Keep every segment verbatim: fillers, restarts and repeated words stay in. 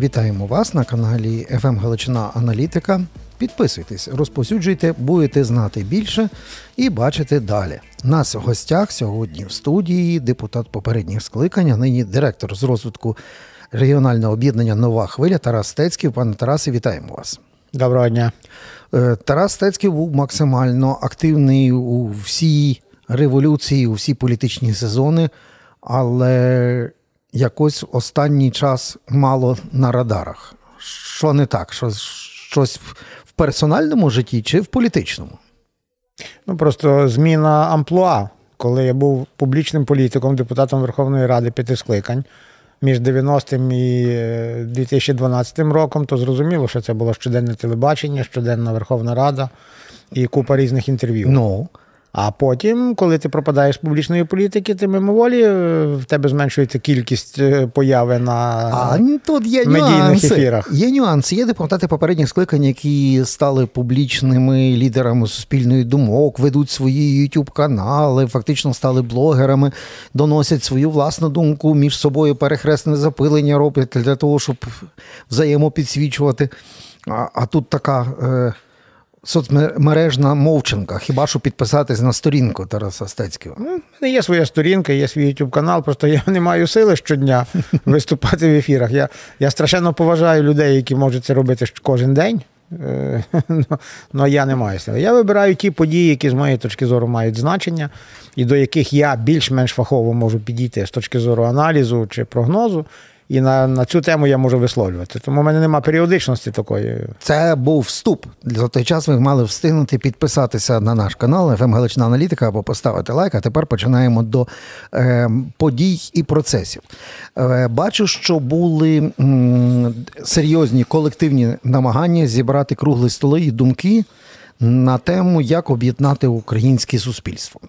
Вітаємо вас на каналі еф ем Галичина Аналітика. Підписуйтесь, розповсюджуйте, будете знати більше і бачити далі. Нас в гостях сьогодні в студії депутат попереднього скликання, нині директор з розвитку регіонального об'єднання «Нова хвиля» Тарас Стецьків. Пане Тарасе, вітаємо вас. Доброго дня. Тарас Стецьків був максимально активний у всій революції, у всі політичні сезони, але якось останній час мало на радарах. Що не так? Що, щось в персональному житті чи в політичному? Ну, просто зміна амплуа. Коли я був публічним політиком, депутатом Верховної Ради п'яти скликань, між дев'яностим і дві тисячі дванадцятим роком, то зрозуміло, що це було щоденне телебачення, щоденна Верховна Рада і купа різних інтерв'ю. Ну. А потім, коли ти пропадаєш з публічної політики, ти мимоволі, в тебе зменшується кількість появи на а, тут є медійних нюанси. Ефірах. Є нюанси. Є депутати попередніх скликань, які стали публічними лідерами суспільної думок, ведуть свої ютуб-канали, фактично стали блогерами, доносять свою власну думку, між собою перехресне запилення роблять для того, щоб взаємопідсвічувати. А, а тут така... Е... соцмережна мовчанка. Хіба що підписатись на сторінку Тараса Стецьківа? Ну, в мене є своя сторінка, є свій ютуб-канал, просто я не маю сили щодня виступати в ефірах. Я, я страшенно поважаю людей, які можуть це робити кожен день, але я не маю сили. Я вибираю ті події, які з моєї точки зору мають значення, і до яких я більш-менш фахово можу підійти з точки зору аналізу чи прогнозу. І на, на цю тему я можу висловлювати. Тому в мене нема періодичності такої. Це був вступ. За той час ви мали встигнути підписатися на наш канал еф ем Галичина Аналітика або поставити лайк. А тепер починаємо до е, подій і процесів. Е, бачу, що були м, серйозні колективні намагання зібрати круглі столи і думки на тему, як об'єднати українське суспільство.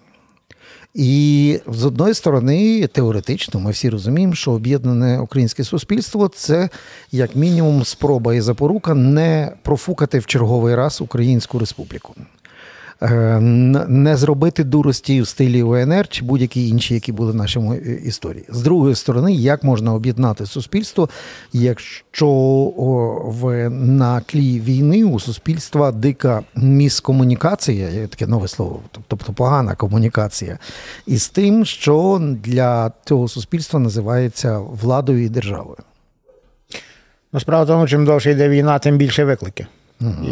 І, з одної сторони, теоретично, ми всі розуміємо, що об'єднане українське суспільство – це, як мінімум, спроба і запорука не профукати в черговий раз Українську Республіку. Не зробити дурості в стилі УНР чи будь-які інші, які були в нашому історії. З другої сторони, як можна об'єднати суспільство, якщо в, на тлі війни у суспільства дика міскомунікація, таке нове слово, тобто погана комунікація, із тим, що для цього суспільства називається владою і державою? Ну, справа в тому, чим довше йде війна, тим більше виклики.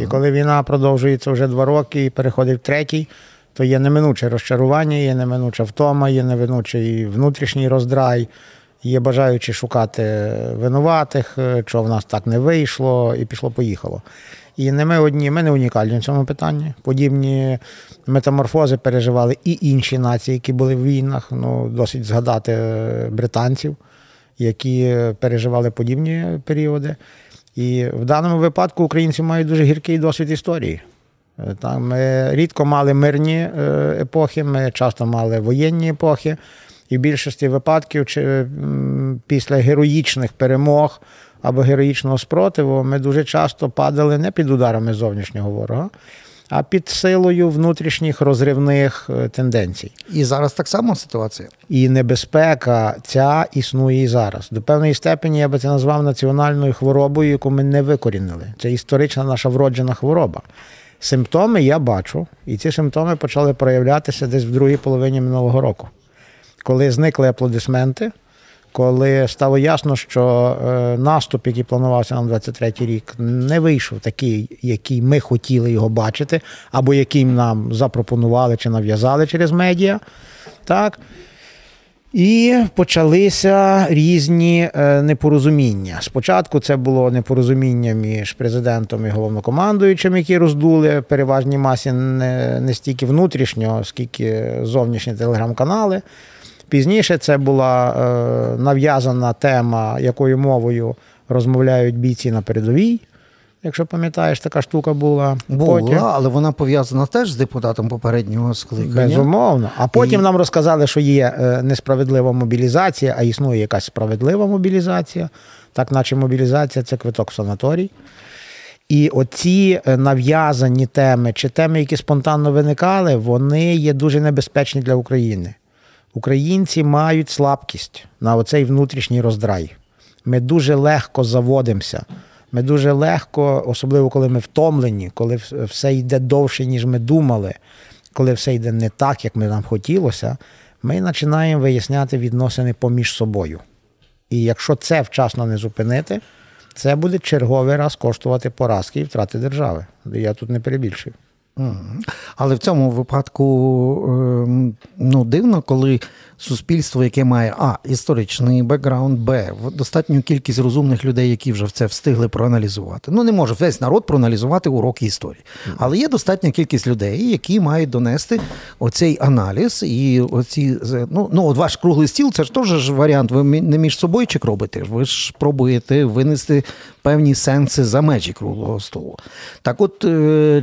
І коли війна продовжується вже два роки і переходить в третій, то є неминуче розчарування, є неминуча втома, є неминучий внутрішній роздрай, є бажаючі шукати винуватих, що в нас так не вийшло, і пішло-поїхало. І не ми одні, ми не унікальні в цьому питанні. Подібні метаморфози переживали і інші нації, які були в війнах, ну, досить згадати британців, які переживали подібні періоди. І в даному випадку українці мають дуже гіркий досвід історії. Там ми рідко мали мирні епохи, ми часто мали воєнні епохи. І в більшості випадків чи після героїчних перемог або героїчного спротиву ми дуже часто падали не під ударами зовнішнього ворога, а під силою внутрішніх розривних тенденцій. І зараз так само ситуація. І небезпека ця існує і зараз. До певної степені я би це назвав національною хворобою, яку ми не викорінили. Це історична наша вроджена хвороба. Симптоми я бачу, і ці симптоми почали проявлятися десь в другій половині минулого року. Коли зникли аплодисменти, коли стало ясно, що наступ, який планувався на двадцять третій рік, не вийшов такий, який ми хотіли його бачити, або який нам запропонували чи нав'язали через медіа. Так? І почалися різні непорозуміння. Спочатку це було непорозуміння між президентом і головнокомандуючим, які роздули переважній масі не, не стільки внутрішньо, скільки зовнішні телеграм-канали. Пізніше це була е, нав'язана тема, якою мовою розмовляють бійці на передовій. Якщо пам'ятаєш, така штука була. Була, потім. Але вона пов'язана теж з депутатом попереднього скликання. Безумовно. А потім І... нам розказали, що є несправедлива мобілізація, а існує якась справедлива мобілізація. Так наче мобілізація – це квиток в санаторій. І оці нав'язані теми, чи теми, які спонтанно виникали, вони є дуже небезпечні для України. Українці мають слабкість на оцей внутрішній роздрай. Ми дуже легко заводимося. Ми дуже легко, особливо коли ми втомлені, коли все йде довше, ніж ми думали, коли все йде не так, як нам хотілося, ми починаємо виясняти відносини поміж собою. І якщо це вчасно не зупинити, це буде черговий раз коштувати поразки і втрати держави. Я тут не перебільшую. Але в цьому випадку ну, дивно, коли суспільство, яке має а. Історичний бекграунд, б. Достатню кількість розумних людей, які вже це встигли проаналізувати. Ну не може весь народ проаналізувати уроки історії. Але є достатня кількість людей, які мають донести оцей аналіз. І оці, ну, ну, от ваш круглий стіл – це ж теж варіант, ви не між собойчик робите, ви ж пробуєте винести певні сенси за межі круглого столу. Так от,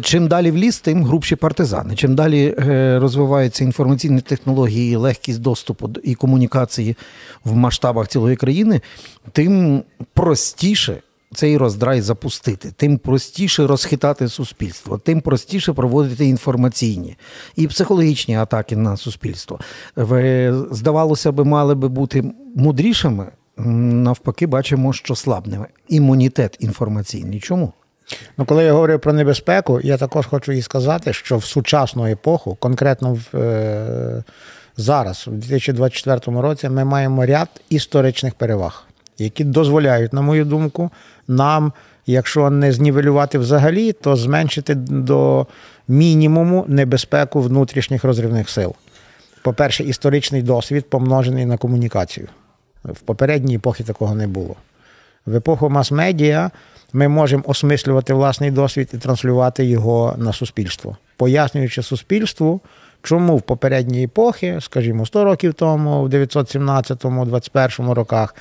чим далі в ліс, тим грубші партизани. Чим далі розвиваються інформаційні технології, легкість доступу і комунікації в масштабах цілої країни, тим простіше цей роздрай запустити, тим простіше розхитати суспільство, тим простіше проводити інформаційні і психологічні атаки на суспільство. Ви, здавалося б, мали би бути мудрішими, навпаки, бачимо, що слабними. Імунітет інформаційний. Чому? Ну, коли я говорю про небезпеку, я також хочу і сказати, що в сучасну епоху, конкретно в, е, зараз, в дві тисячі двадцять четвертому році, ми маємо ряд історичних переваг, які дозволяють, на мою думку, нам, якщо не знівелювати взагалі, то зменшити до мінімуму небезпеку внутрішніх розривних сил. По-перше, історичний досвід, помножений на комунікацію. В попередній епохі такого не було. В епоху мас-медіа ми можемо осмислювати власний досвід і транслювати його на суспільство, пояснюючи суспільству, чому в попередній епохі, скажімо, сто років тому, в дев'ятсот сімнадцятому — двадцять першому роках,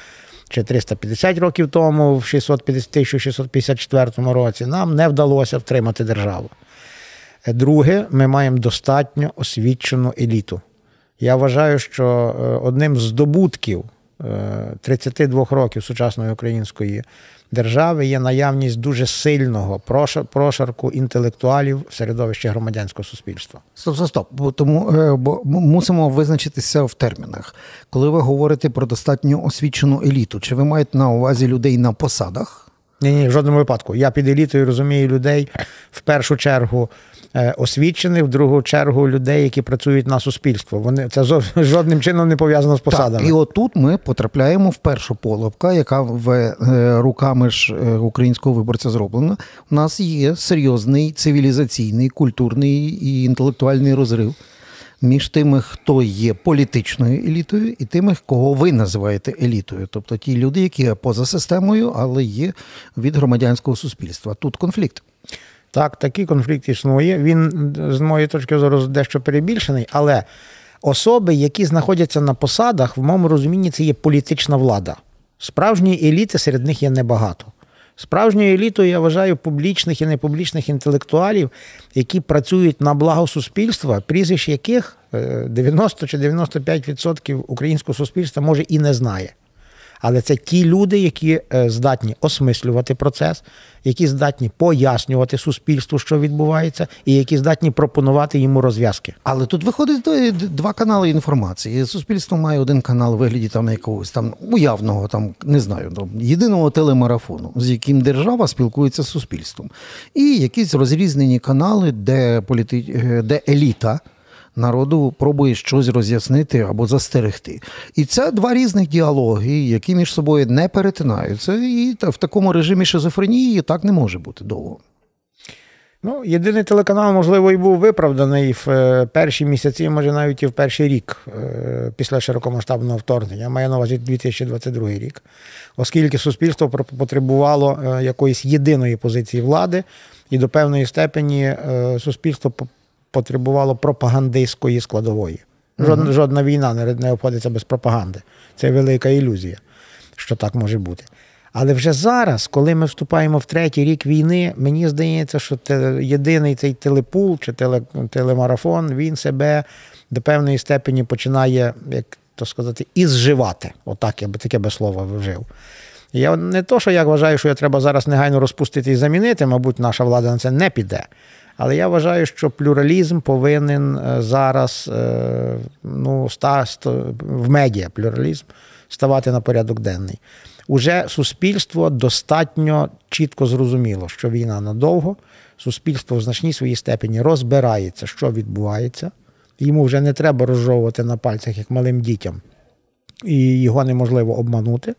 чи триста п'ятдесят років тому, в тисяча шістсот п'ятдесят четвертому році, нам не вдалося втримати державу. Друге, ми маємо достатньо освічену еліту. Я вважаю, що одним з здобутків тридцяти двох років сучасної української держави є наявність дуже сильного прошарку інтелектуалів в середовищі громадянського суспільства. Стоп, стоп, стоп. Бо, тому, бо мусимо визначитися в термінах. Коли ви говорите про достатньо освічену еліту, чи ви маєте на увазі людей на посадах? Ні-ні, в жодному випадку. Я під елітою розумію людей в першу чергу освічених, в другу чергу людей, які працюють на суспільство. Вони, це жодним чином не пов'язано з посадами. Так, і отут ми потрапляємо в першу полапку, яка в, руками ж українського виборця зроблена. У нас є серйозний цивілізаційний, культурний і інтелектуальний розрив між тими, хто є політичною елітою, і тими, кого ви називаєте елітою. Тобто ті люди, які є поза системою, але є від громадянського суспільства. Тут конфлікт. Так, такий конфлікт існує. Він, з моєї точки зору, дещо перебільшений, але особи, які знаходяться на посадах, в моєму розумінні, це є політична влада. Справжньої еліти серед них є небагато. Справжньою елітою, я вважаю, публічних і непублічних інтелектуалів, які працюють на благо суспільства, прізвищ яких дев'яносто чи дев'яносто п'ять відсотків українського суспільства, може, і не знає. Але це ті люди, які здатні осмислювати процес, які здатні пояснювати суспільству, що відбувається, і які здатні пропонувати йому розв'язки. Але тут виходить два канали інформації. Суспільство має один канал у вигляді там якогось там уявного, там не знаю, там, єдиного телемарафону, з яким держава спілкується з суспільством. І якісь розрізнені канали, де, політи... де еліта народу пробує щось роз'яснити або застерегти. І це два різних діалоги, які між собою не перетинаються, і в такому режимі шизофренії так не може бути довго. Ну, єдиний телеканал, можливо, і був виправданий в перші місяці, може навіть і в перший рік після широкомасштабного вторгнення. Я маю на увазі дві тисячі двадцять другий рік. Оскільки суспільство потребувало якоїсь єдиної позиції влади, і до певної степені суспільство потребувало пропагандистської складової. Жодна, угу. жодна війна не, не обходиться без пропаганди. Це велика ілюзія, що так може бути. Але вже зараз, коли ми вступаємо в третій рік війни, мені здається, що те, єдиний цей телепул чи теле, телемарафон, він себе до певної степені починає, як то сказати, ізживати. Отак, я би таке без слова вжив. Я не то, що я вважаю, що я треба зараз негайно розпустити і замінити, мабуть, наша влада на це не піде. Але я вважаю, що плюралізм повинен зараз ну, ста, ста, в медіа плюралізм ставати на порядок денний. Уже суспільство достатньо чітко зрозуміло, що війна надовго, суспільство в значній своїй степені розбирається, що відбувається, йому вже не треба розжовувати на пальцях, як малим дітям, і його неможливо обманути.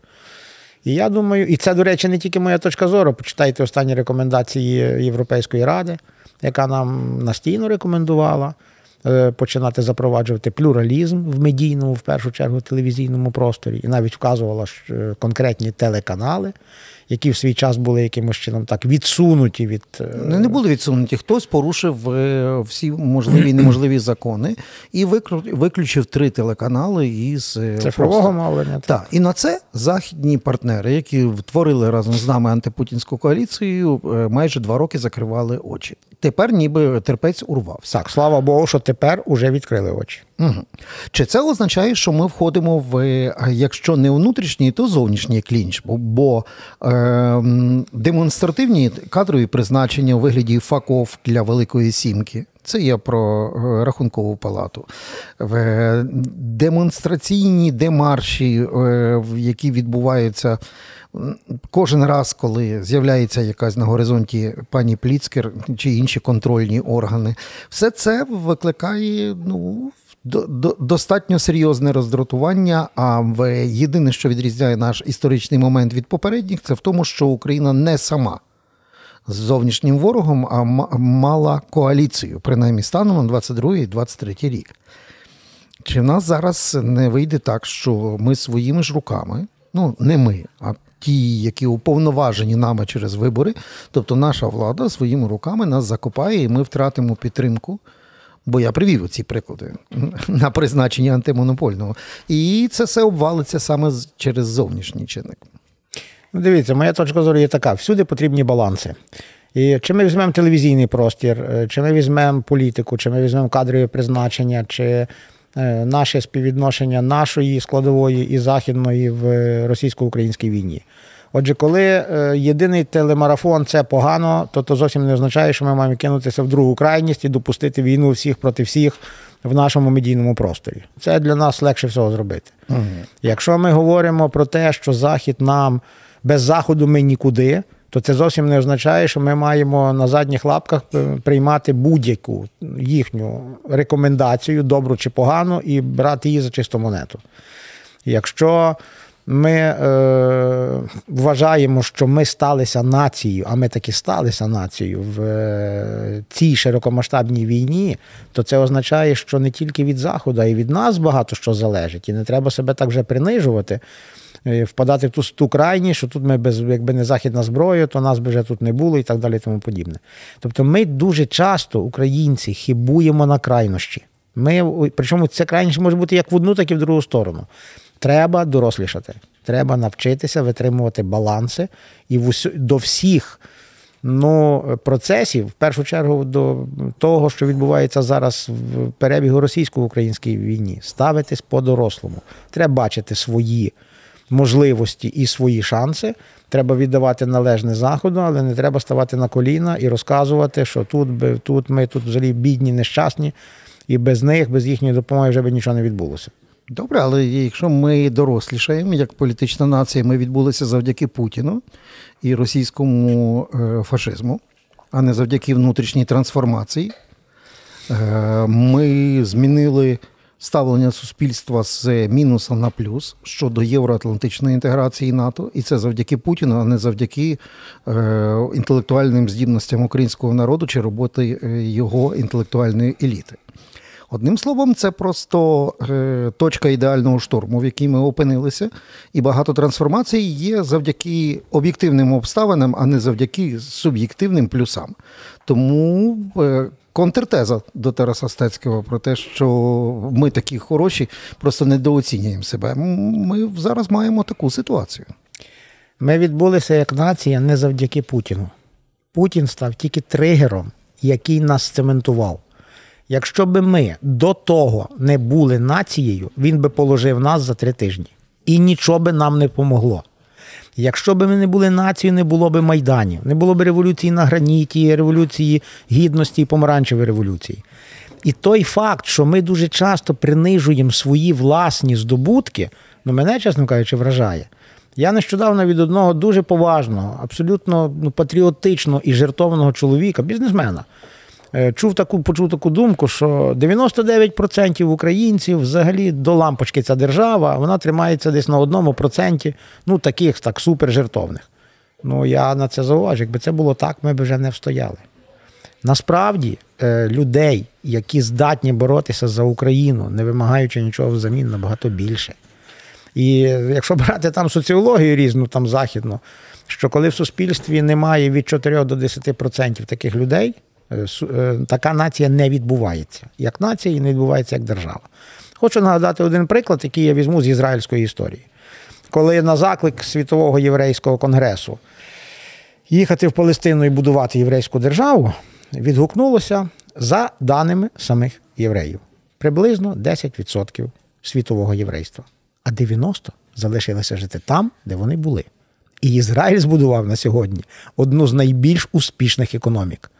І я думаю, і це, до речі, не тільки моя точка зору, почитайте останні рекомендації Європейської ради, яка нам настійно рекомендувала починати запроваджувати плюралізм в медійному, в першу чергу, телевізійному просторі. І навіть вказувала конкретні телеканали, які в свій час були якимось чином так відсунуті від... Не, не були відсунуті. Хтось порушив всі можливі і неможливі закони і виключив три телеканали із... цифрового мовлення. Так. І на це західні партнери, які творили разом з нами антипутінську коаліцію, майже два роки закривали очі. Тепер ніби терпець урвався. Так, слава Богу, що тепер уже відкрили очі. Угу. Чи це означає, що ми входимо в, якщо не внутрішній, то зовнішній клінч? Бо, бо е, демонстративні кадрові призначення у вигляді факов для Великої Сімки, це я про Рахункову палату, е, демонстраційні демарші, е, які відбуваються кожен раз, коли з'являється якась на горизонті пані Пліцкер чи інші контрольні органи, все це викликає, ну, достатньо серйозне роздратування, а єдине, що відрізняє наш історичний момент від попередніх, це в тому, що Україна не сама з зовнішнім ворогом, а мала коаліцію, принаймні станом на двадцять другий - двадцять третій рік. Чи в нас зараз не вийде так, що ми своїми ж руками, ну не ми, а ті, які уповноважені нами через вибори, тобто наша влада своїми руками нас закопає і ми втратимо підтримку, бо я привів ці приклади на призначення антимонопольного. І це все обвалиться саме через зовнішній чинник. Дивіться, моя точка зору є така. Всюди потрібні баланси. І чи ми візьмемо телевізійний простір, чи ми візьмемо політику, чи ми візьмемо кадрові призначення, чи наше співвідношення нашої складової і західної в російсько-українській війні. Отже, коли єдиний телемарафон – це погано, то то зовсім не означає, що ми маємо кинутися в другу крайність і допустити війну всіх проти всіх в нашому медійному просторі. Це для нас легше всього зробити. Угу. Якщо ми говоримо про те, що Захід нам, без Заходу ми нікуди, то це зовсім не означає, що ми маємо на задніх лапках приймати будь-яку їхню рекомендацію, добру чи погану, і брати її за чисту монету. Якщо ми е, вважаємо, що ми сталися нацією, а ми таки сталися нацією в е, цій широкомасштабній війні, то це означає, що не тільки від Заходу, а й від нас багато що залежить. І не треба себе так вже принижувати, е, впадати в ту, ту крайність, що тут ми без, якби не західна зброя, то нас би вже тут не було і так далі і тому подібне. Тобто ми дуже часто, українці, хибуємо на крайнощі. Ми, причому ця крайність може бути як в одну, так і в другу сторону. Треба дорослішати, треба навчитися витримувати баланси і в усю, до всіх ну, процесів, в першу чергу до того, що відбувається зараз в перебігу російсько-українській війні, ставитись по-дорослому. Треба бачити свої можливості і свої шанси, треба віддавати належне Заходу, але не треба ставати на коліна і розказувати, що тут, тут ми тут взагалі бідні, нещасні, і без них, без їхньої допомоги вже б нічого не відбулося. Добре, але якщо ми дорослішаємо, як політична нація, ми відбулися завдяки Путіну і російському фашизму, а не завдяки внутрішній трансформації. Ми змінили ставлення суспільства з мінуса на плюс щодо євроатлантичної інтеграції НАТО, і це завдяки Путіну, а не завдяки інтелектуальним здібностям українського народу чи роботи його інтелектуальної еліти. Одним словом, це просто точка ідеального шторму, в якій ми опинилися, і багато трансформацій є завдяки об'єктивним обставинам, а не завдяки суб'єктивним плюсам. Тому контртеза до Тараса Стецького про те, що ми такі хороші, просто недооцінюємо себе. Ми зараз маємо таку ситуацію. Ми відбулися як нація не завдяки Путіну. Путін став тільки тригером, який нас цементував. Якщо б ми до того не були нацією, він би положив нас за три тижні. І нічого би нам не помогло. Якщо б ми не були нацією, не було б майданів, не було б революції на граніті, революції гідності і помаранчевої революції. І той факт, що ми дуже часто принижуємо свої власні здобутки, ну мене, чесно кажучи, вражає. Я нещодавно від одного дуже поважного, абсолютно ну, патріотичного і жертовного чоловіка, бізнесмена, чув таку, почув таку думку, що дев'яносто дев'ять відсотків українців взагалі до лампочки ця держава, вона тримається десь на одному проценті, ну таких так супержертовних. Ну я на це зауважу, якби це було так, ми б вже не встояли. Насправді людей, які здатні боротися за Україну, не вимагаючи нічого взамін, набагато більше. І якщо брати там соціологію різну, там західну, що коли в суспільстві немає від чотирьох до десяти відсотків таких людей, така нація не відбувається. Як нація і не відбувається як держава. Хочу нагадати один приклад, який я візьму з ізраїльської історії. Коли на заклик Світового єврейського конгресу їхати в Палестину і будувати єврейську державу, відгукнулося, за даними самих євреїв, приблизно десять відсотків світового єврейства. А дев'яносто відсотків залишилося жити там, де вони були. І Ізраїль збудував на сьогодні одну з найбільш успішних економік.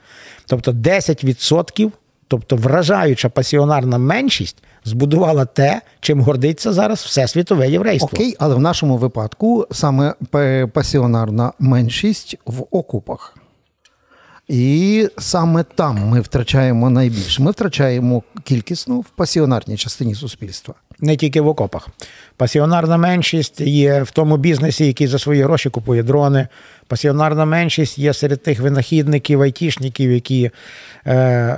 Тобто десять відсотків, тобто вражаюча пасіонарна меншість, збудувала те, чим гордиться зараз все світове єврейство. Окей, але в нашому випадку саме пасіонарна меншість в окупах. І саме там ми втрачаємо найбільше. Ми втрачаємо кількісну в пасіонарній частині суспільства. Не тільки в окопах. Пасіонарна меншість є в тому бізнесі, який за свої гроші купує дрони. Пасіонарна меншість є серед тих винахідників, айтішників, які е,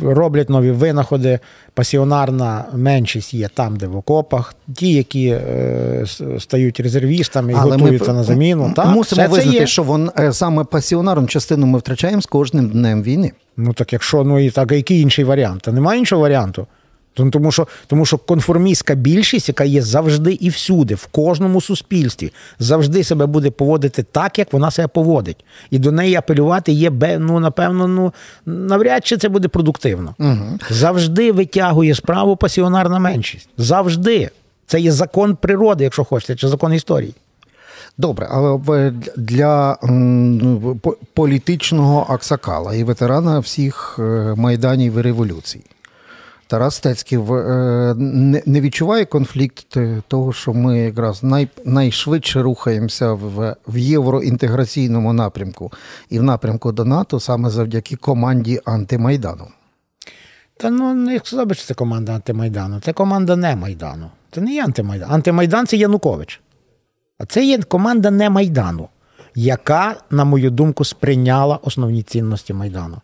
роблять нові винаходи. Пасіонарна меншість є там, де в окопах. Ті, які е, стають резервістами і Але готуються ми, на заміну. Ми, так, мусимо визнати, що вон, саме пасіонарну частину ми втрачаємо з кожним днем війни. Ну так якщо, ну і так, а який інший варіант? Та немає іншого варіанту. Тому що, тому що конформістська більшість, яка є завжди і всюди, в кожному суспільстві, завжди себе буде поводити так, як вона себе поводить. І до неї апелювати є, ну, напевно, ну, навряд чи це буде продуктивно. Угу. Завжди витягує справу пасіонарна меншість. Завжди. Це є закон природи, якщо хочете, чи закон історії. Добре, але для політичного аксакала і ветерана всіх майданів і революцій Тарас Стецьків не відчуває конфлікт того, що ми якраз най, найшвидше рухаємося в, в євроінтеграційному напрямку і в напрямку до НАТО саме завдяки команді антимайдану? Та ну, як сказав би, що це команда антимайдану. Це команда не Майдану. Це не є антимайдан. Антимайдан – це Янукович. А це є команда не Майдану, яка, на мою думку, сприйняла основні цінності Майдану.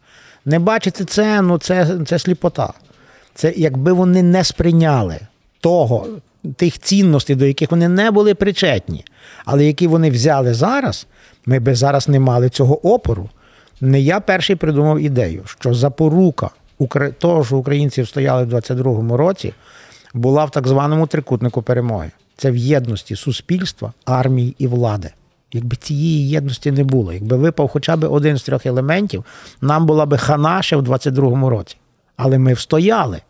Не бачити це, ну це, це сліпота. Це якби вони не сприйняли того, тих цінностей, до яких вони не були причетні, але які вони взяли зараз, ми би зараз не мали цього опору. Не я перший придумав ідею, що запорука того, що українці стояли в двадцять другому році, була в так званому трикутнику перемоги. Це в єдності суспільства, армії і влади. Якби цієї єдності не було, якби випав хоча б один з трьох елементів, нам була би хана ще в двадцять другому році. Але ми встояли.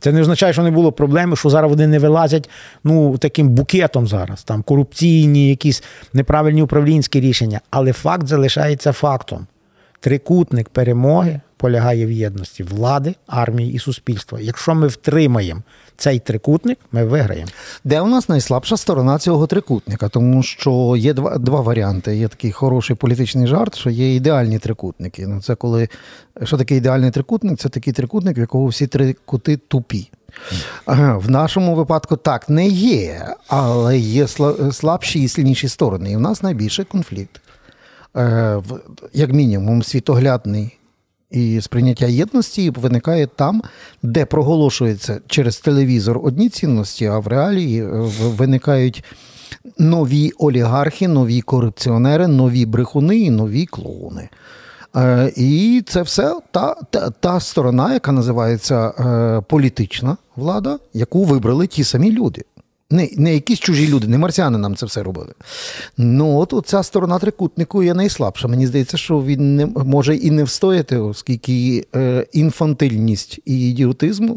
Це не означає, що не було проблеми, що зараз вони не вилазять ну, таким букетом зараз. Там корупційні, якісь неправильні управлінські рішення. Але факт залишається фактом. Трикутник перемоги полягає в єдності влади, армії і суспільства. Якщо ми втримаємо цей трикутник, ми виграємо. Де у нас найслабша сторона цього трикутника? Тому що є два, два варіанти. Є такий хороший політичний жарт, що є ідеальні трикутники. Ну, це коли... Що таке ідеальний трикутник? Це такий трикутник, в якого всі три кути тупі. Ага, в нашому випадку так не є, але є слабші і сильніші сторони. І в нас найбільший конфлікт. Як мінімум, світоглядний і сприйняття єдності виникає там, де проголошується через телевізор одні цінності, а в реалії виникають нові олігархи, нові корупціонери, нові брехуни і нові клоуни. І це все та, та, та сторона, яка називається політична влада, яку вибрали ті самі люди. Не, не якісь чужі люди, не марсіани нам це все робили. Ну, от оця сторона трикутнику є найслабша. Мені здається, що він не, може і не встояти, оскільки е, інфантильність і ідіотизм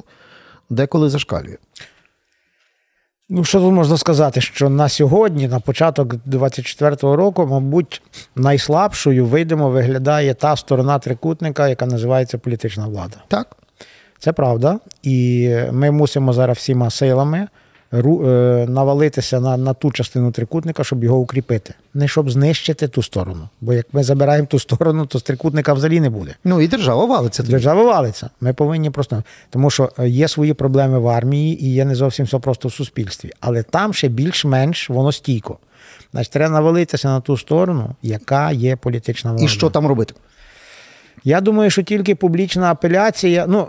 деколи зашкалює. Ну, що тут можна сказати? Що на сьогодні, на початок двадцять четвертого року, мабуть, найслабшою, видимо, виглядає та сторона трикутника, яка називається політична влада. Так. Це правда. І ми мусимо зараз всіма силами навалитися на, на ту частину трикутника, щоб його укріпити. Не щоб знищити ту сторону. Бо як ми забираємо ту сторону, то з трикутника взагалі не буде. Ну і держава валиться. Держава валиться. Ми повинні просто... Тому що є свої проблеми в армії і є не зовсім все просто в суспільстві. Але там ще більш-менш воно стійко. Значить, треба навалитися на ту сторону, яка є політична влада. І що там робити? Я думаю, що тільки публічна апеляція... Ну,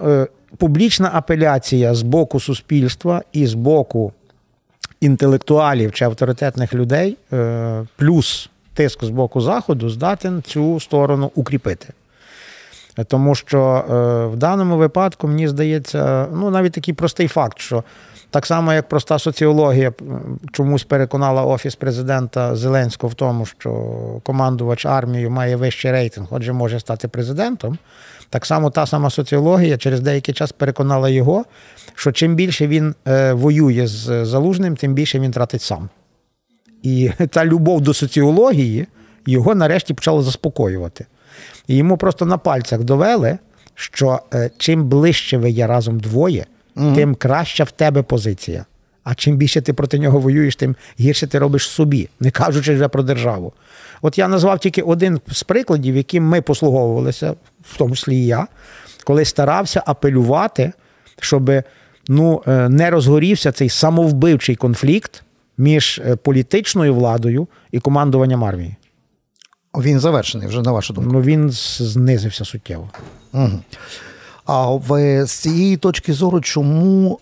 публічна апеляція з боку суспільства і з боку інтелектуалів чи авторитетних людей, плюс тиск з боку Заходу, здатен цю сторону укріпити. Тому що в даному випадку, мені здається, ну, навіть такий простий факт, що так само, як проста соціологія чомусь переконала Офіс президента Зеленського в тому, що командувач армією має вищий рейтинг, отже, може стати президентом, так само та сама соціологія через деякий час переконала його, що чим більше він воює з Залужним, тим більше він тратить сам. І та любов до соціології його нарешті почала заспокоювати. І йому просто на пальцях довели, що чим ближче ви є разом двоє, Mm-hmm. тим краща в тебе позиція. А чим більше ти проти нього воюєш, тим гірше ти робиш собі, не кажучи вже про державу. От я назвав тільки один з прикладів, яким ми послуговувалися, в тому числі і я, коли старався апелювати, щоб ну, не розгорівся цей самовбивчий конфлікт між політичною владою і командуванням армії. Він завершений вже, на вашу думку? Ну, він знизився суттєво. Угу. А з цієї точки зору, чому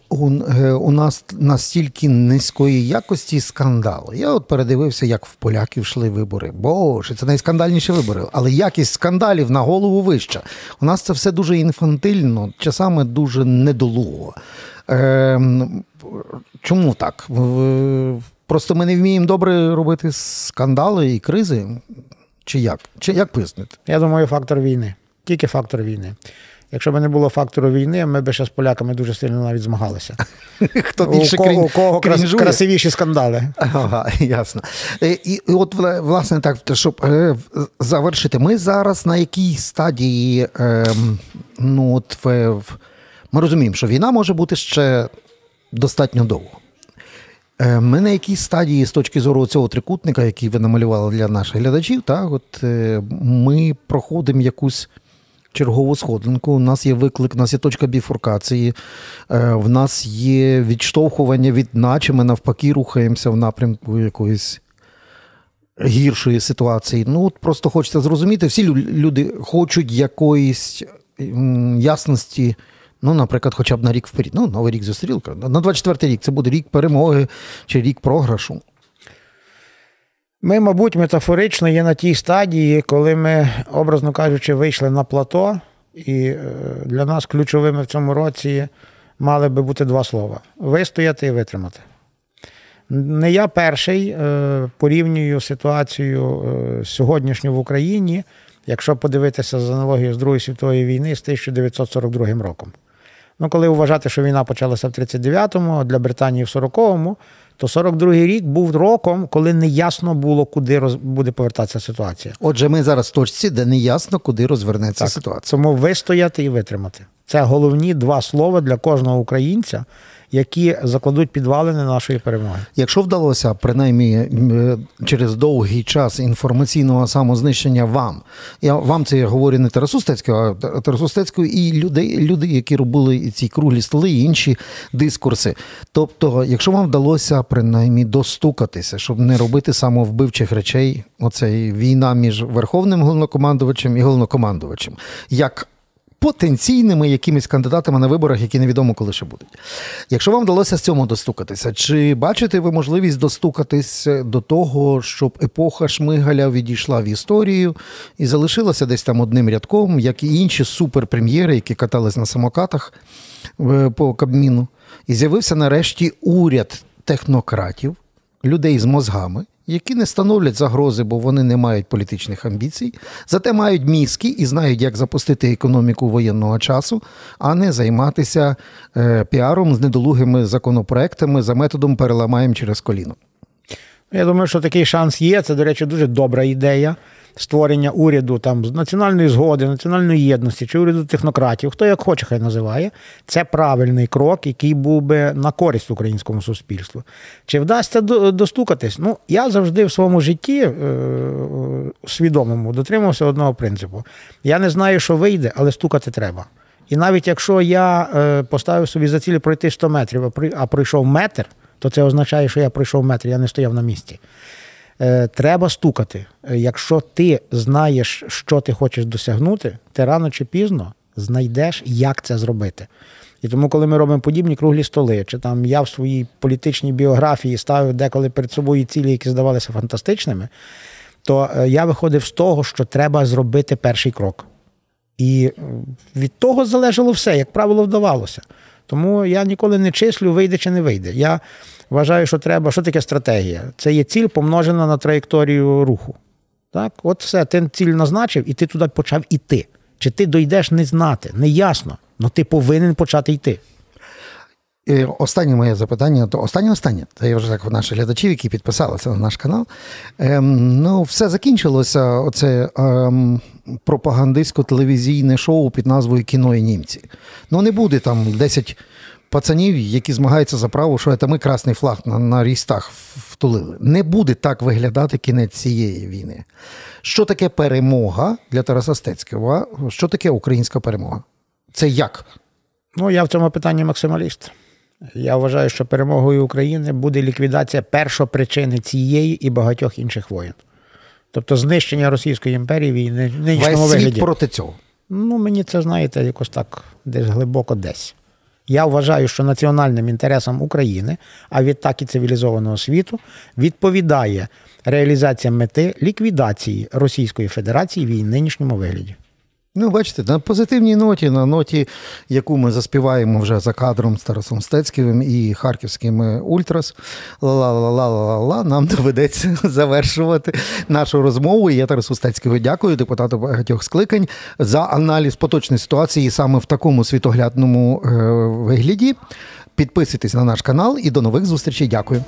у нас настільки низької якості скандали? Я от передивився, як в поляків йшли вибори. Боже, це найскандальніші вибори. Але якість скандалів на голову вища. У нас це все дуже інфантильно, часами дуже недолуго. Чому так? Просто ми не вміємо добре робити скандали і кризи? Чи як? Чи як пояснити? Я думаю, фактор війни. Тільки фактор війни. Якщо б не було фактору війни, ми б ще з поляками дуже сильно навіть змагалися. Хто більше крінжує? У кого красивіші скандали. Ага, ясно. І от, власне, так, щоб завершити, ми зараз на якій стадії, ну, от, ми розуміємо, що війна може бути ще достатньо довго. Ми на якій стадії з точки зору цього трикутника, який ви намалювали для наших глядачів, так, от, ми проходимо якусь чергову сходинку, у нас є виклик, у нас є точка біфуркації, в нас є відштовхування від наче, ми навпаки рухаємося в напрямку якоїсь гіршої ситуації. Ну, от просто хочеться зрозуміти, всі люди хочуть якоїсь ясності, ну, наприклад, хоча б на рік вперед. Ну, новий рік зустрілка. На двадцять четвертий рік це буде рік перемоги чи рік програшу. Ми, мабуть, метафорично є на тій стадії, коли ми, образно кажучи, вийшли на плато, і для нас ключовими в цьому році мали би бути два слова – вистояти і витримати. Не я перший порівнюю ситуацію сьогоднішню в Україні, якщо подивитися за аналогією з Другої світової війни з тисяча дев'ятсот сорок другим роком. Ну, коли вважати, що війна почалася в тридцять дев'ятому, а для Британії в сороковому, то сорок другий рік був роком, коли неясно було, куди роз... буде повертатися ситуація. Отже, ми зараз в точці, де неясно, куди розвернеться так, ситуація. Тому вистояти і витримати. Це головні два слова для кожного українця, які закладуть підвалини нашої перемоги. Якщо вдалося, принаймні, через довгий час інформаційного самознищення вам, я вам це я говорю не Тарасу Стецького, а Тарасу Стецького і люди, люди, які робили ці круглі столи і інші дискурси. Тобто, якщо вам вдалося, принаймні, достукатися, щоб не робити самовбивчих речей, оце війна між Верховним головнокомандувачем і головнокомандувачем, як потенційними якимись кандидатами на виборах, які невідомо коли ще будуть. Якщо вам вдалося з цього достукатися, чи бачите ви можливість достукатись до того, щоб епоха Шмигаля відійшла в історію і залишилася десь там одним рядком, як і інші суперпрем'єри, які катались на самокатах по Кабміну, і з'явився нарешті уряд технократів, людей з мозгами, які не становлять загрози, бо вони не мають політичних амбіцій, зате мають мізки і знають, як запустити економіку воєнного часу, а не займатися е, піаром з недолугими законопроектами за методом «переламаємо через коліно». Я думаю, що такий шанс є. Це, до речі, дуже добра ідея. створення уряду там, національної згоди, національної єдності чи уряду технократів, хто як хоче хай називає, це правильний крок, який був би на користь українському суспільству. Чи вдасться достукатись? Ну, я завжди в своєму житті е- свідомому дотримався одного принципу. Я не знаю, що вийде, але стукати треба. І навіть якщо я е, поставив собі за цілі пройти сто метрів, а пройшов метр, то це означає, що я пройшов метр, я не стояв на місці. Е, треба стукати. Якщо ти знаєш, що ти хочеш досягнути, ти рано чи пізно знайдеш, як це зробити. І тому, коли ми робимо подібні круглі столи, чи там я в своїй політичній біографії ставив деколи перед собою цілі, які здавалися фантастичними, то я виходив з того, що треба зробити перший крок. І від того залежало все, як правило, вдавалося. Тому я ніколи не числю, вийде чи не вийде. Я вважаю, що треба... Що таке стратегія? Це є ціль, помножена на траєкторію руху. Так? От все, ти ціль назначив, і ти туди почав іти. Чи ти дійдеш, не знати, не ясно, але ти повинен почати йти. Останнє моє запитання, то останнє-останнє, це я вже так, наші глядачі, які підписалися на наш канал. Ем, ну, все закінчилося, оце ем, пропагандистсько-телевізійне шоу під назвою «Кіно і німці». Ну, не буде там десять пацанів, які змагаються за право, що це ми красний флаг на, на рейстах втулили. Не буде так виглядати кінець цієї війни. Що таке перемога для Тараса Стецьківа? Що таке українська перемога? Це як? Ну, я в цьому питанні максималіст. Я вважаю, що перемогою України буде ліквідація першопричини цієї і багатьох інших воєн. Тобто знищення Російської імперії в її нинішньому вигляді. Весь світ проти цього? Ну, мені це, знаєте, якось так десь глибоко десь. Я вважаю, що національним інтересам України, а відтак і цивілізованого світу, відповідає реалізація мети ліквідації Російської Федерації в її нинішньому вигляді. Ну, бачите, на позитивній ноті, на ноті, яку ми заспіваємо вже за кадром з Тарасом Стецьківим і харківськими «Ультрас», ла-ла-ла-ла-ла-ла, нам доведеться завершувати нашу розмову. Я Тарасу Стецьківу дякую, депутату багатьох скликань, за аналіз поточної ситуації саме в такому світоглядному вигляді. Підписуйтесь на наш канал і до нових зустрічей. Дякую.